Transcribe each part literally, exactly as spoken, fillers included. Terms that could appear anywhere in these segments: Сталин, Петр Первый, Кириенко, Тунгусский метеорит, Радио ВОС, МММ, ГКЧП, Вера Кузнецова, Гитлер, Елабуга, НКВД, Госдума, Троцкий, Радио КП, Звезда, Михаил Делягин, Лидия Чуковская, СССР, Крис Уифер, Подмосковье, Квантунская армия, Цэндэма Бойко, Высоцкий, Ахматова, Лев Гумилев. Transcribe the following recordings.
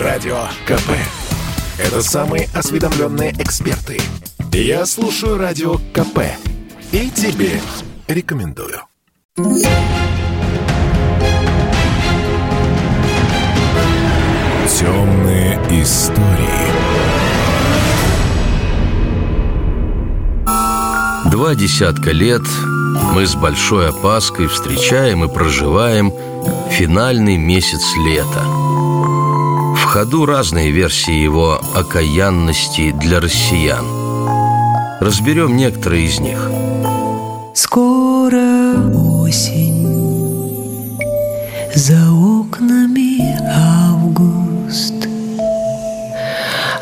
Радио КП. Это самые осведомленные эксперты. Я слушаю Радио КП и тебе рекомендую. Темные истории. Два десятка лет мы с большой опаской встречаем и проживаем финальный месяц лета. В ходу разные версии его окаянности для россиян. Разберем некоторые из них. Скоро осень, за окнами август,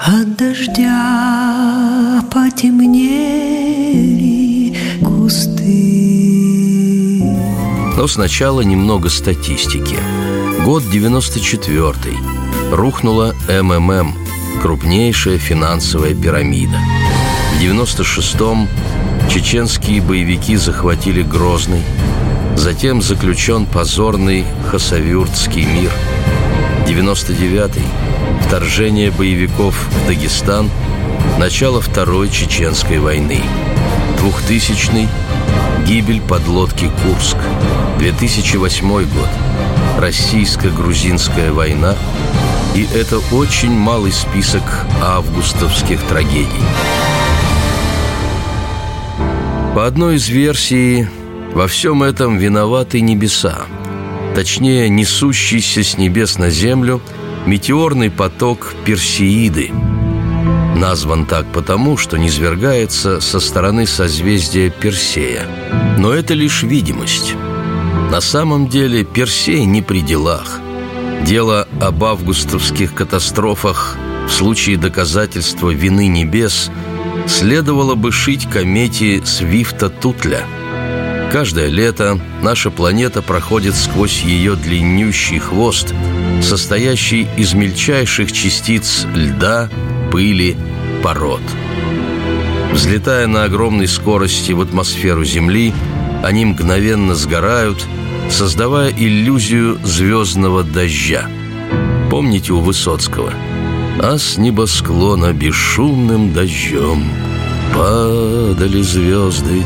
от дождя потемнели кусты. Но сначала немного статистики. Год девяносто четвёртый. Рухнула эм эм эм, крупнейшая финансовая пирамида. В девяносто шестом чеченские боевики захватили Грозный. Затем заключен позорный Хасавюртский мир. девяносто девятый. Вторжение боевиков в Дагестан. Начало Второй Чеченской войны. двухтысячный. Гибель подлодки «Курск». две тысячи восьмой год. Российско-грузинская война. И это очень малый список августовских трагедий. По одной из версий, во всем этом виноваты небеса. Точнее, несущийся с небес на землю метеорный поток Персеиды. Назван так потому, что низвергается со стороны созвездия Персея. Но это лишь видимость. На самом деле Персей не при делах. Дело об августовских катастрофах в случае доказательства вины небес – следовало бы шить комете Свифта Тутля. Каждое лето наша планета проходит сквозь ее длиннющий хвост, состоящий из мельчайших частиц льда, пыли, пород. Взлетая на огромной скорости в атмосферу Земли, они мгновенно сгорают, создавая иллюзию звездного дождя. Помните у Высоцкого? А с небосклона бесшумным дождем падали звезды.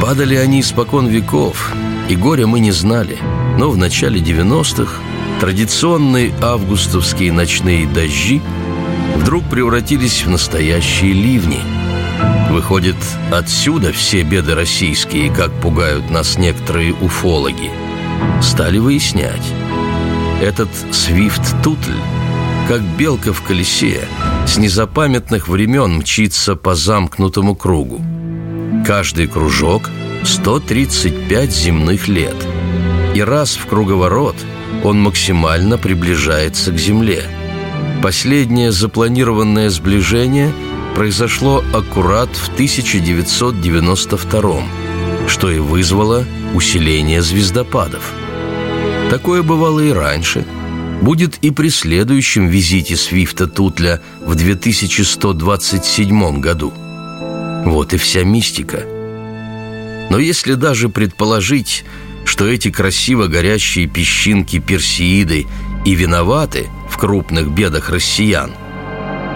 Падали они испокон веков, и горя мы не знали. Но в начале девяностых традиционные августовские ночные дожди вдруг превратились в настоящие ливни. Выходит, отсюда все беды российские, как пугают нас некоторые уфологи. Стали выяснять. Этот Свифт Тутль, как белка в колесе, с незапамятных времен мчится по замкнутому кругу. Каждый кружок – сто тридцать пять земных лет. И раз в круговорот он максимально приближается к Земле. Последнее запланированное сближение произошло аккурат в тысяча девятьсот девяносто втором, что и вызвало усиление звездопадов. Такое бывало и раньше – будет и при следующем визите Свифта Тутля в две тысячи сто двадцать седьмом году. Вот и вся мистика. Но если даже предположить, что эти красиво горящие песчинки Персеиды и виноваты в крупных бедах россиян,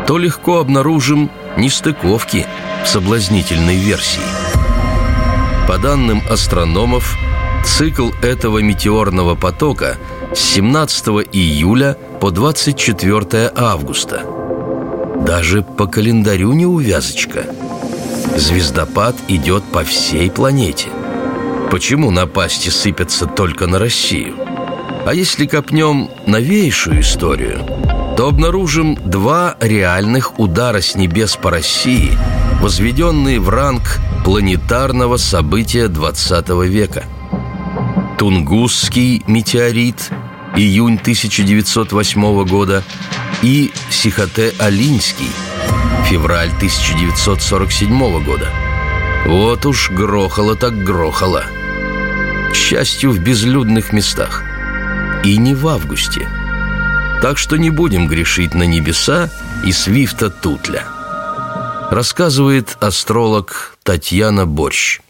то легко обнаружим нестыковки в соблазнительной версии. По данным астрономов, цикл этого метеорного потока – с семнадцатого июля по двадцать четвёртого августа. Даже по календарю не увязочка. Звездопад идет по всей планете. Почему напасти сыпятся только на Россию? А если копнем новейшую историю, то обнаружим два реальных удара с небес по России, возведенные в ранг планетарного события двадцатого века. Тунгусский метеорит, июнь тысяча девятьсот восьмого года, и Сихоте-Алинский, февраль тысяча девятьсот сорок седьмого года. Вот уж грохало так грохало. К счастью, в безлюдных местах. И не в августе. Так что не будем грешить на небеса и Свифта Тутля. Рассказывает астролог Татьяна Борщ.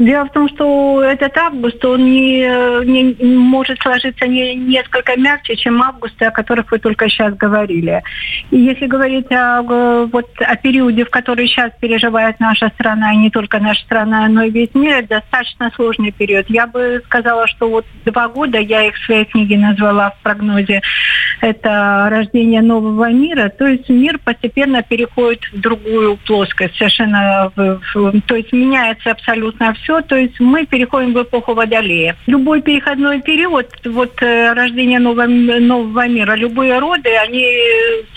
Дело в том, что этот август, он не, не может сложиться не, несколько мягче, чем августы, о которых вы только сейчас говорили. И если говорить о, вот, о периоде, в который сейчас переживает наша страна, и не только наша страна, но и весь мир, это достаточно сложный период. Я бы сказала, что вот два года, я их в своей книге назвала в прогнозе, это рождение нового мира, то есть мир постепенно переходит в другую плоскость, совершенно, в, в, то есть меняется абсолютно все. То есть мы переходим в эпоху Водолея. Любой переходной период, вот рождение нового, нового мира, любые роды, они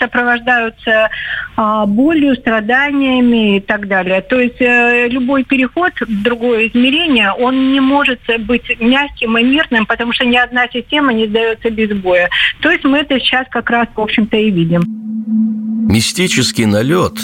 сопровождаются а, болью, страданиями и так далее. То есть э, любой переход в другое измерение, он не может быть мягким и мирным, потому что ни одна система не сдается без боя. То есть мы это сейчас как раз, в общем-то, и видим. Мистический налет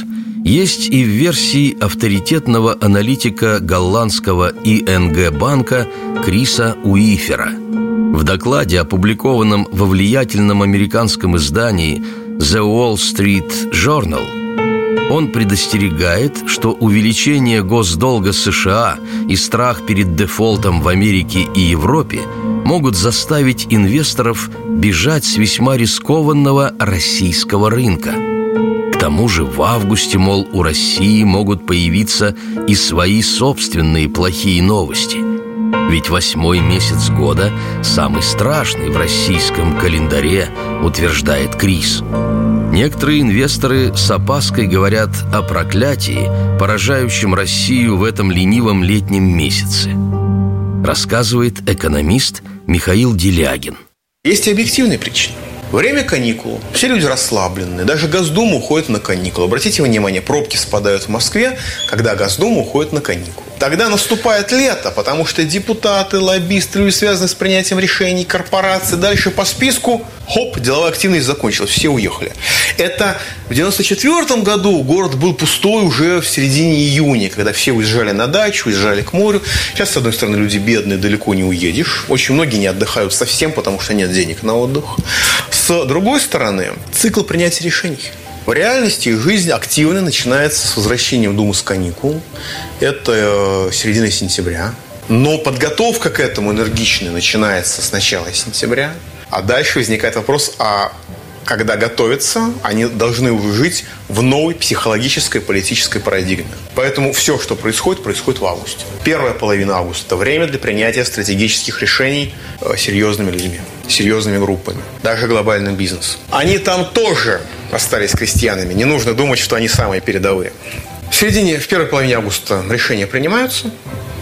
есть и в версии авторитетного аналитика голландского ай эн джи-банка Криса Уифера. В докладе, опубликованном во влиятельном американском издании The Wall Street Journal, он предостерегает, что увеличение госдолга США и страх перед дефолтом в Америке и Европе могут заставить инвесторов бежать с весьма рискованного российского рынка. К тому же в августе, мол, у России могут появиться и свои собственные плохие новости. Ведь восьмой месяц года самый страшный в российском календаре, утверждает Крис. Некоторые инвесторы с опаской говорят о проклятии, поражающем Россию в этом ленивом летнем месяце. Рассказывает экономист Михаил Делягин. Есть и объективные причины. Время каникул, все люди расслаблены, даже Госдума уходит на каникулы. Обратите внимание, пробки спадают в Москве, когда Госдума уходит на каникулы. Тогда наступает лето, потому что депутаты, лоббисты, люди, связанные с принятием решений, корпорации, дальше по списку, хоп, деловая активность закончилась, все уехали. Это в девяносто четвёртом году город был пустой уже в середине июня, когда все уезжали на дачу, уезжали к морю. Сейчас, с одной стороны, люди бедные, далеко не уедешь. Очень многие не отдыхают совсем, потому что нет денег на отдых. С другой стороны, цикл принятия решений. В реальности жизнь активно начинается с возвращением Думы с каникул. Это середина сентября. Но подготовка к этому энергичная начинается с начала сентября. А дальше возникает вопрос, а когда готовятся, они должны уже жить в новой психологической, политической парадигме. Поэтому все, что происходит, происходит в августе. Первая половина августа – это время для принятия стратегических решений серьезными людьми, серьезными группами, даже глобальным бизнесом. Они там тоже остались крестьянами, не нужно думать, что они самые передовые. В середине, в первой половине августа решения принимаются,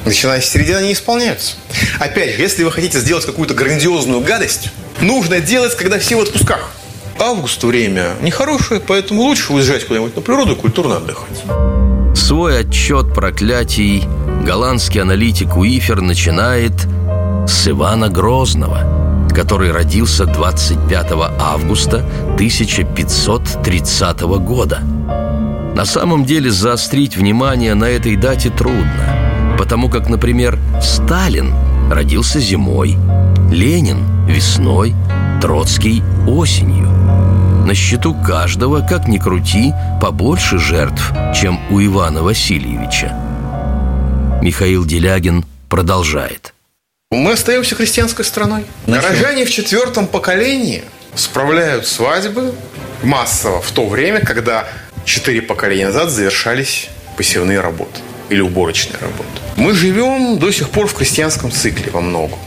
начиная с середины они исполняются. Опять же, если вы хотите сделать какую-то грандиозную гадость, нужно делать, когда все в отпусках. Август время нехорошее, поэтому лучше уезжать куда-нибудь на природу и культурно отдыхать. Свой отчет проклятий голландский аналитик Уифер начинает с Ивана Грозного, который родился двадцать пятого августа тысяча пятьсот тридцатого года. На самом деле заострить внимание на этой дате трудно, потому как, например, Сталин родился зимой, Ленин – весной, Троцкий – осенью. На счету каждого, как ни крути, побольше жертв, чем у Ивана Васильевича. Михаил Делягин продолжает. Мы остаемся крестьянской страной. Горожане в четвертом поколении справляют свадьбы массово в то время, когда четыре поколения назад завершались посевные работы или уборочные работы. Мы живем до сих пор в крестьянском цикле во многом.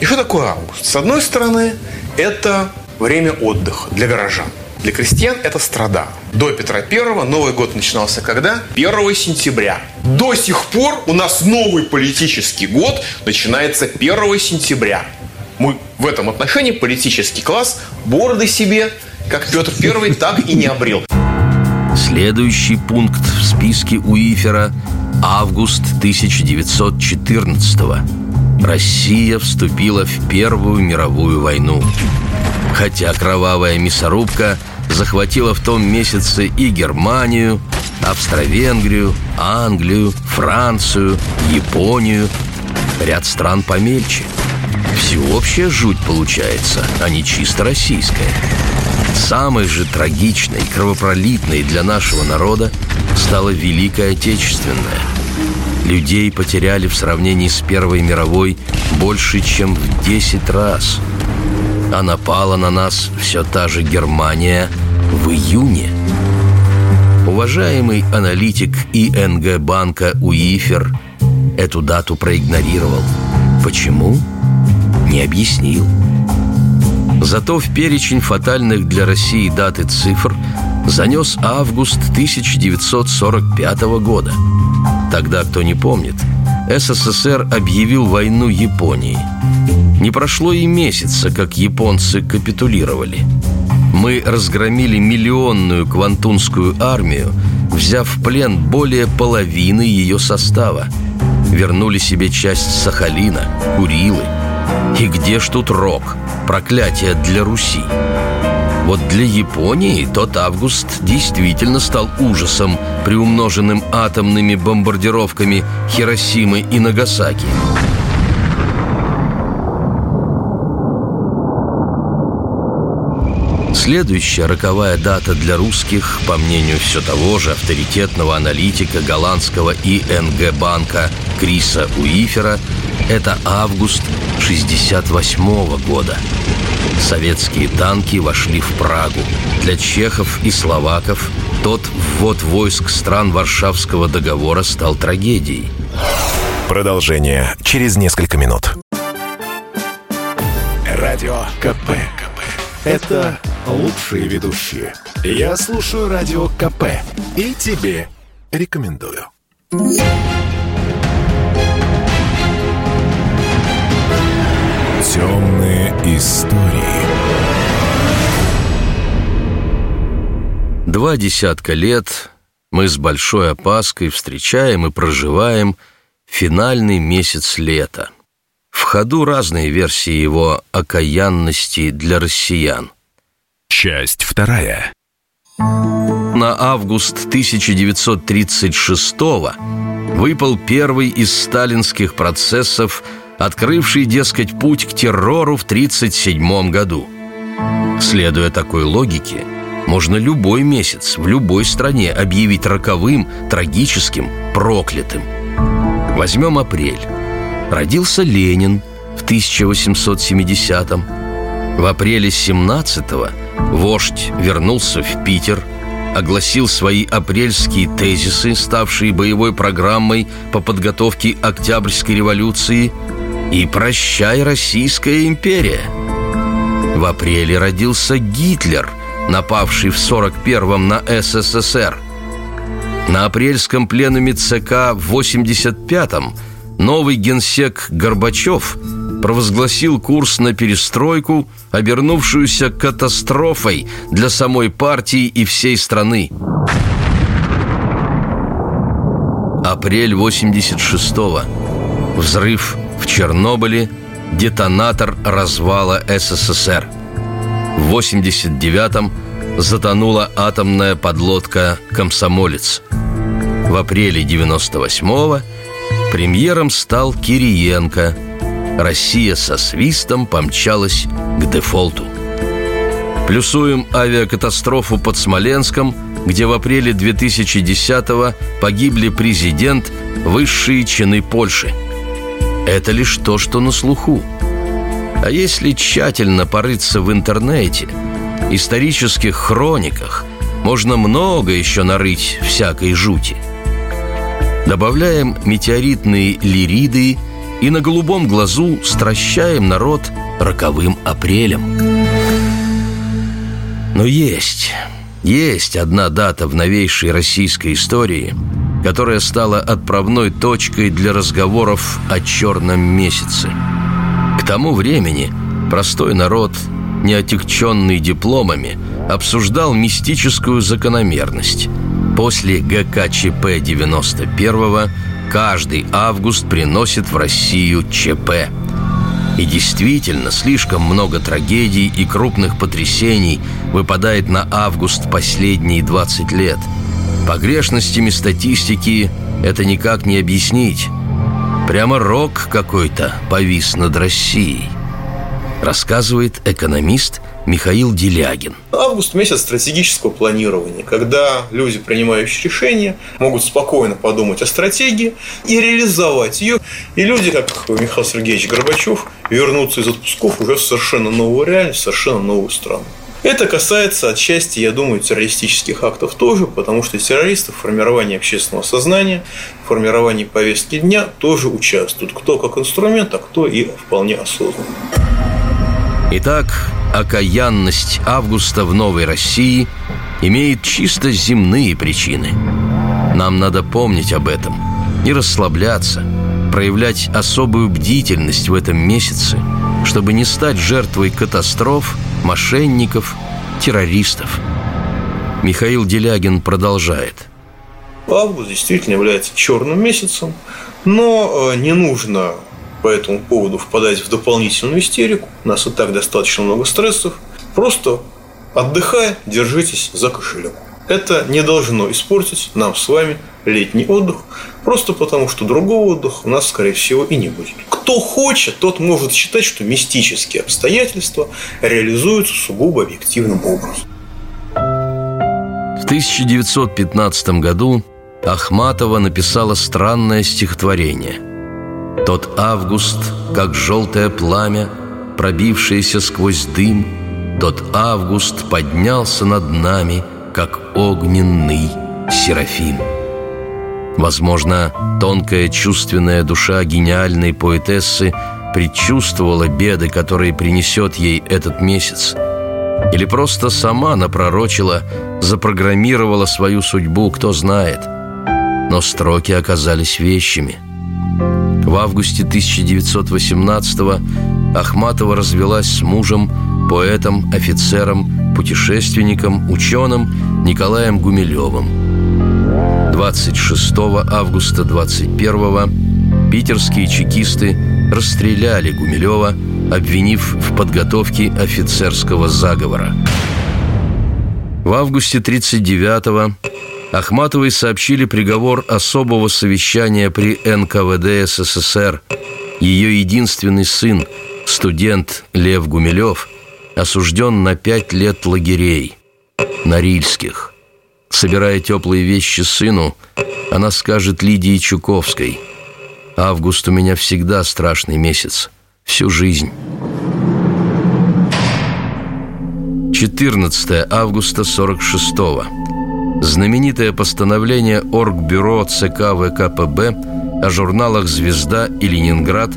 И что такое август? С одной стороны, это время отдыха для горожан. Для крестьян это страда. До Петра Первого Новый год начинался когда? первого сентября. До сих пор у нас новый политический год начинается первого сентября. Мы в этом отношении политический класс бороды себе, как Петр Первый, так и не обрел. Следующий пункт в списке Уифера – август тысяча девятьсот четырнадцатого. Россия вступила в Первую мировую войну. Хотя кровавая мясорубка захватила в том месяце и Германию, Австро-Венгрию, Англию, Францию, Японию, ряд стран помельче. Всеобщая жуть получается, а не чисто российская. Самой же трагичной, кровопролитной для нашего народа стала Великая Отечественная. Людей потеряли в сравнении с Первой мировой больше, чем в десять раз. А напала на нас все та же Германия в июне. Уважаемый аналитик ай эн джи-банка Уифер эту дату проигнорировал. Почему? Не объяснил. Зато в перечень фатальных для России дат и цифр занес август тысяча девятьсот сорок пятого года. Тогда, кто не помнит, эс эс эс эр объявил войну Японии. Не прошло и месяца, как японцы капитулировали. Мы разгромили миллионную Квантунскую армию, взяв в плен более половины ее состава. Вернули себе часть Сахалина, Курилы. И где ж тут рок? Проклятие для Руси. Вот для Японии тот август действительно стал ужасом, приумноженным атомными бомбардировками Хиросимы и Нагасаки. Следующая роковая дата для русских, по мнению все того же авторитетного аналитика голландского ай эн джи-банка Криса Уифера, это август шестьдесят восьмого года. Советские танки вошли в Прагу. Для чехов и словаков тот ввод войск стран Варшавского договора стал трагедией. Продолжение через несколько минут. Радио КП. Это лучшие ведущие. Я слушаю Радио КП и тебе рекомендую. Темные истории. Два десятка лет мы с большой опаской встречаем и проживаем финальный месяц лета. В ходу разные версии его окаянности для россиян. Часть вторая. На август тысяча девятьсот тридцать шестого выпал первый из сталинских процессов, открывший, дескать, путь к террору в тридцать седьмом году. Следуя такой логике, можно любой месяц в любой стране объявить роковым, трагическим, проклятым. Возьмем апрель. Родился Ленин в тысяча восемьсот семидесятом. В апреле семнадцатого вождь вернулся в Питер, огласил свои апрельские тезисы, ставшие боевой программой по подготовке Октябрьской революции, и прощай, Российская империя. В апреле родился Гитлер, напавший в сорок первом на эс эс эс эр. На апрельском пленуме цэ ка в восемьдесят пятом новый генсек Горбачев провозгласил курс на перестройку, обернувшуюся катастрофой для самой партии и всей страны. Апрель восемьдесят шестого. Взрыв в Чернобыле, детонатор развала эс эс эс эр. В восемьдесят девятом затонула атомная подлодка «Комсомолец». В апреле девяносто восьмого премьером стал Кириенко. Россия со свистом помчалась к дефолту. Плюсуем авиакатастрофу под Смоленском, где в апреле две тысячи десятого погибли президент, высшие чины Польши. Это лишь то, что на слуху. А если тщательно порыться в интернете, исторических хрониках, можно много еще нарыть всякой жути. Добавляем метеоритные лириды и на голубом глазу стращаем народ роковым апрелем. Но есть, есть одна дата в новейшей российской истории, которая стала отправной точкой для разговоров о черном месяце. К тому времени простой народ, не отягченный дипломами, обсуждал мистическую закономерность. После гэ ка че пэ девяносто первого каждый август приносит в Россию че пэ. И действительно, слишком много трагедий и крупных потрясений выпадает на август последние двадцать лет. Погрешностями статистики это никак не объяснить. Прямо рок какой-то повис над Россией, рассказывает экономист Михаил Делягин. Август – месяц стратегического планирования, когда люди, принимающие решения, могут спокойно подумать о стратегии и реализовать ее. И люди, как Михаил Сергеевич Горбачев, вернутся из отпусков уже в совершенно новую реальность, в совершенно новую страну. Это касается отчасти, я думаю, террористических актов тоже, потому что террористы в формировании общественного сознания, в формировании повестки дня тоже участвуют. Кто как инструмент, а кто и вполне осознанно. Итак, окаянность августа в Новой России имеет чисто земные причины. Нам надо помнить об этом, не расслабляться, проявлять особую бдительность в этом месяце, чтобы не стать жертвой катастроф, мошенников, террористов. Михаил Делягин продолжает. Август действительно является черным месяцем, но не нужно по этому поводу впадать в дополнительную истерику. У нас и так достаточно много стрессов. Просто отдыхая, держитесь за кошелек. Это не должно испортить нам с вами летний отдых, просто потому что другого отдыха у нас, скорее всего, и не будет. Кто хочет, тот может считать, что мистические обстоятельства реализуются сугубо объективным образом. В тысяча девятьсот пятнадцатом году Ахматова написала странное стихотворение. «Тот август, как желтое пламя, пробившееся сквозь дым, тот август поднялся над нами, как огненный серафим». Возможно, тонкая чувственная душа гениальной поэтессы предчувствовала беды, которые принесет ей этот месяц. Или просто сама напророчила, запрограммировала свою судьбу, кто знает. Но строки оказались вещими. В августе тысяча девятьсот восемнадцатого Ахматова развелась с мужем, поэтом, офицером, путешественником, ученым Николаем Гумилевым. двадцать шестого августа двадцать первого питерские чекисты расстреляли Гумилева, обвинив в подготовке офицерского заговора. В августе тридцать девятого Ахматовой сообщили приговор особого совещания при эн ка вэ дэ эс эс эс эр. Ее единственный сын, студент Лев Гумилев, осужден на пять лет лагерей норильских. Собирая теплые вещи сыну, она скажет Лидии Чуковской: «Август у меня всегда страшный месяц, всю жизнь». четырнадцатого августа сорок шестого знаменитое постановление Оргбюро цэ ка вэ ка пэ бэ о журналах «Звезда» и «Ленинград»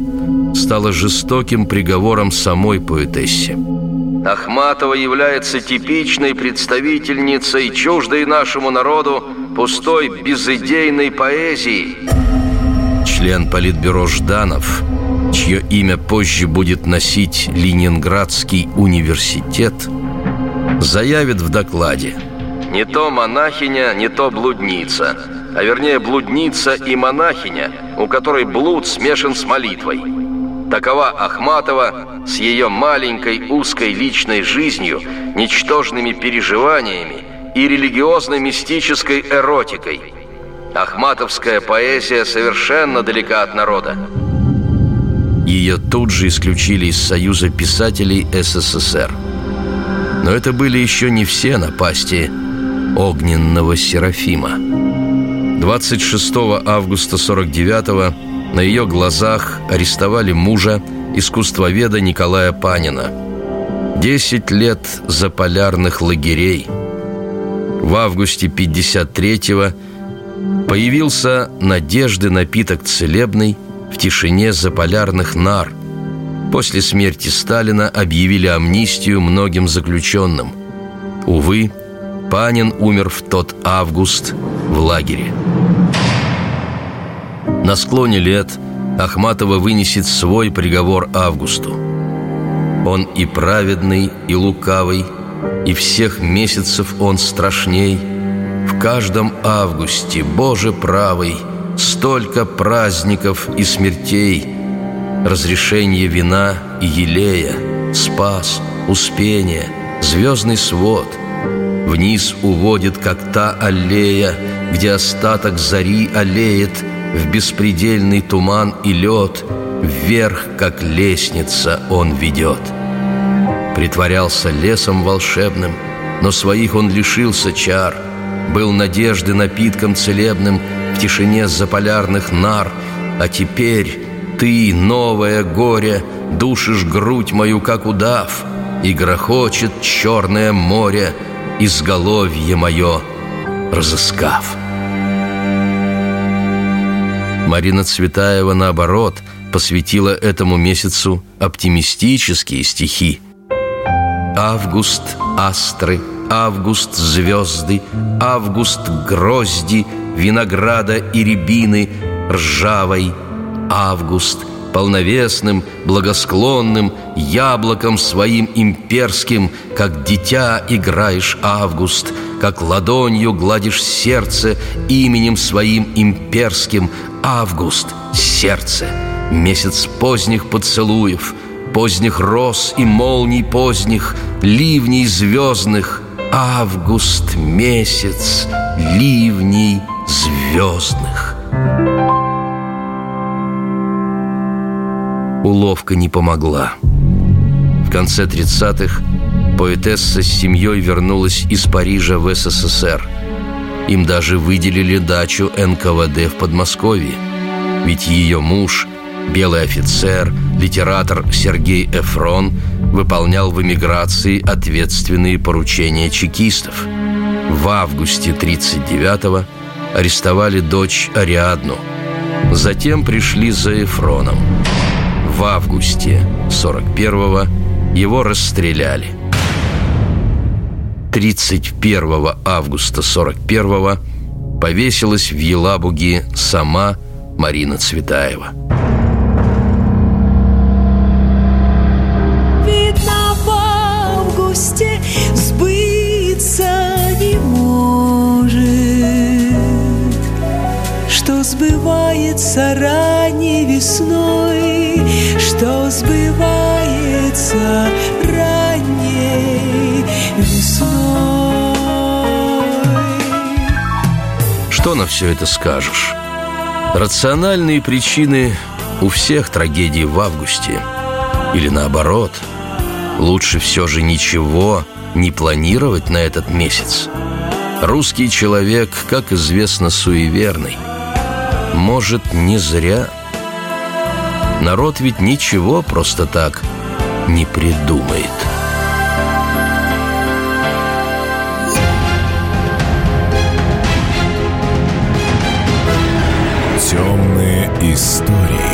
стало жестоким приговором самой поэтессе. Ахматова является типичной представительницей чуждой нашему народу пустой безыдейной поэзии. Член Политбюро Жданов, чье имя позже будет носить Ленинградский университет, заявит в докладе: «Не то монахиня, не то блудница, а вернее блудница и монахиня, у которой блуд смешан с молитвой. Такова Ахматова с ее маленькой узкой личной жизнью, ничтожными переживаниями и религиозно-мистической эротикой. Ахматовская поэзия совершенно далека от народа». Ее тут же исключили из Союза писателей эс эс эс эр. Но это были еще не все напасти огненного серафима. двадцать шестого августа сорок девятого на ее глазах арестовали мужа, искусствоведа Николая Панина. Десять лет заполярных лагерей. В августе пятьдесят третьего появился надежды напиток целебный в тишине заполярных нар. После смерти Сталина объявили амнистию многим заключенным. Увы, Панин умер в тот август в лагере. На склоне лет Ахматова вынесет свой приговор августу. «Он и праведный, и лукавый, и всех месяцев он страшней. В каждом августе, Боже правый, столько праздников и смертей. Разрешение вина и елея, спас, успение, звездный свод. Вниз уводит, как та аллея, где остаток зари алеет, в беспредельный туман и лед, вверх, как лестница, он ведет». притворялся лесом волшебным, но своих он лишился чар, был надежды напитком целебным в тишине заполярных нар. А теперь ты, новое горе, душишь грудь мою, как удав, и грохочет черное море, изголовье мое разыскав. Марина Цветаева, наоборот, посвятила этому месяцу оптимистические стихи. Август – астры, август – звезды, август – грозди, винограда и рябины ржавой, август – полновесным, благосклонным, яблоком своим имперским, как дитя играешь, август, как ладонью гладишь сердце именем своим имперским, август – сердце, месяц поздних поцелуев, поздних роз и молний поздних, ливней звездных, август месяц ливней звездных. Уловка не помогла. В конце тридцатых поэтесса с семьей вернулась из Парижа в СССР. Им даже выделили дачу эн ка вэ дэ в Подмосковье. Ведь ее муж, белый офицер, литератор Сергей Эфрон, выполнял в эмиграции ответственные поручения чекистов. В августе тридцать девятого арестовали дочь Ариадну. Затем пришли за Эфроном. В августе сорок первого его расстреляли. тридцать первого августа сорок первого повесилась в Елабуге сама Марина Цветаева. Видно, в августе сбыться не может, что сбывается ранней весной, что сбывается ранней весной. Что на все это скажешь? Рациональные причины у всех трагедий в августе. Или наоборот, лучше все же ничего не планировать на этот месяц. Русский человек, как известно, суеверный. Может, не зря. Народ ведь ничего просто так не придумает. Темные истории.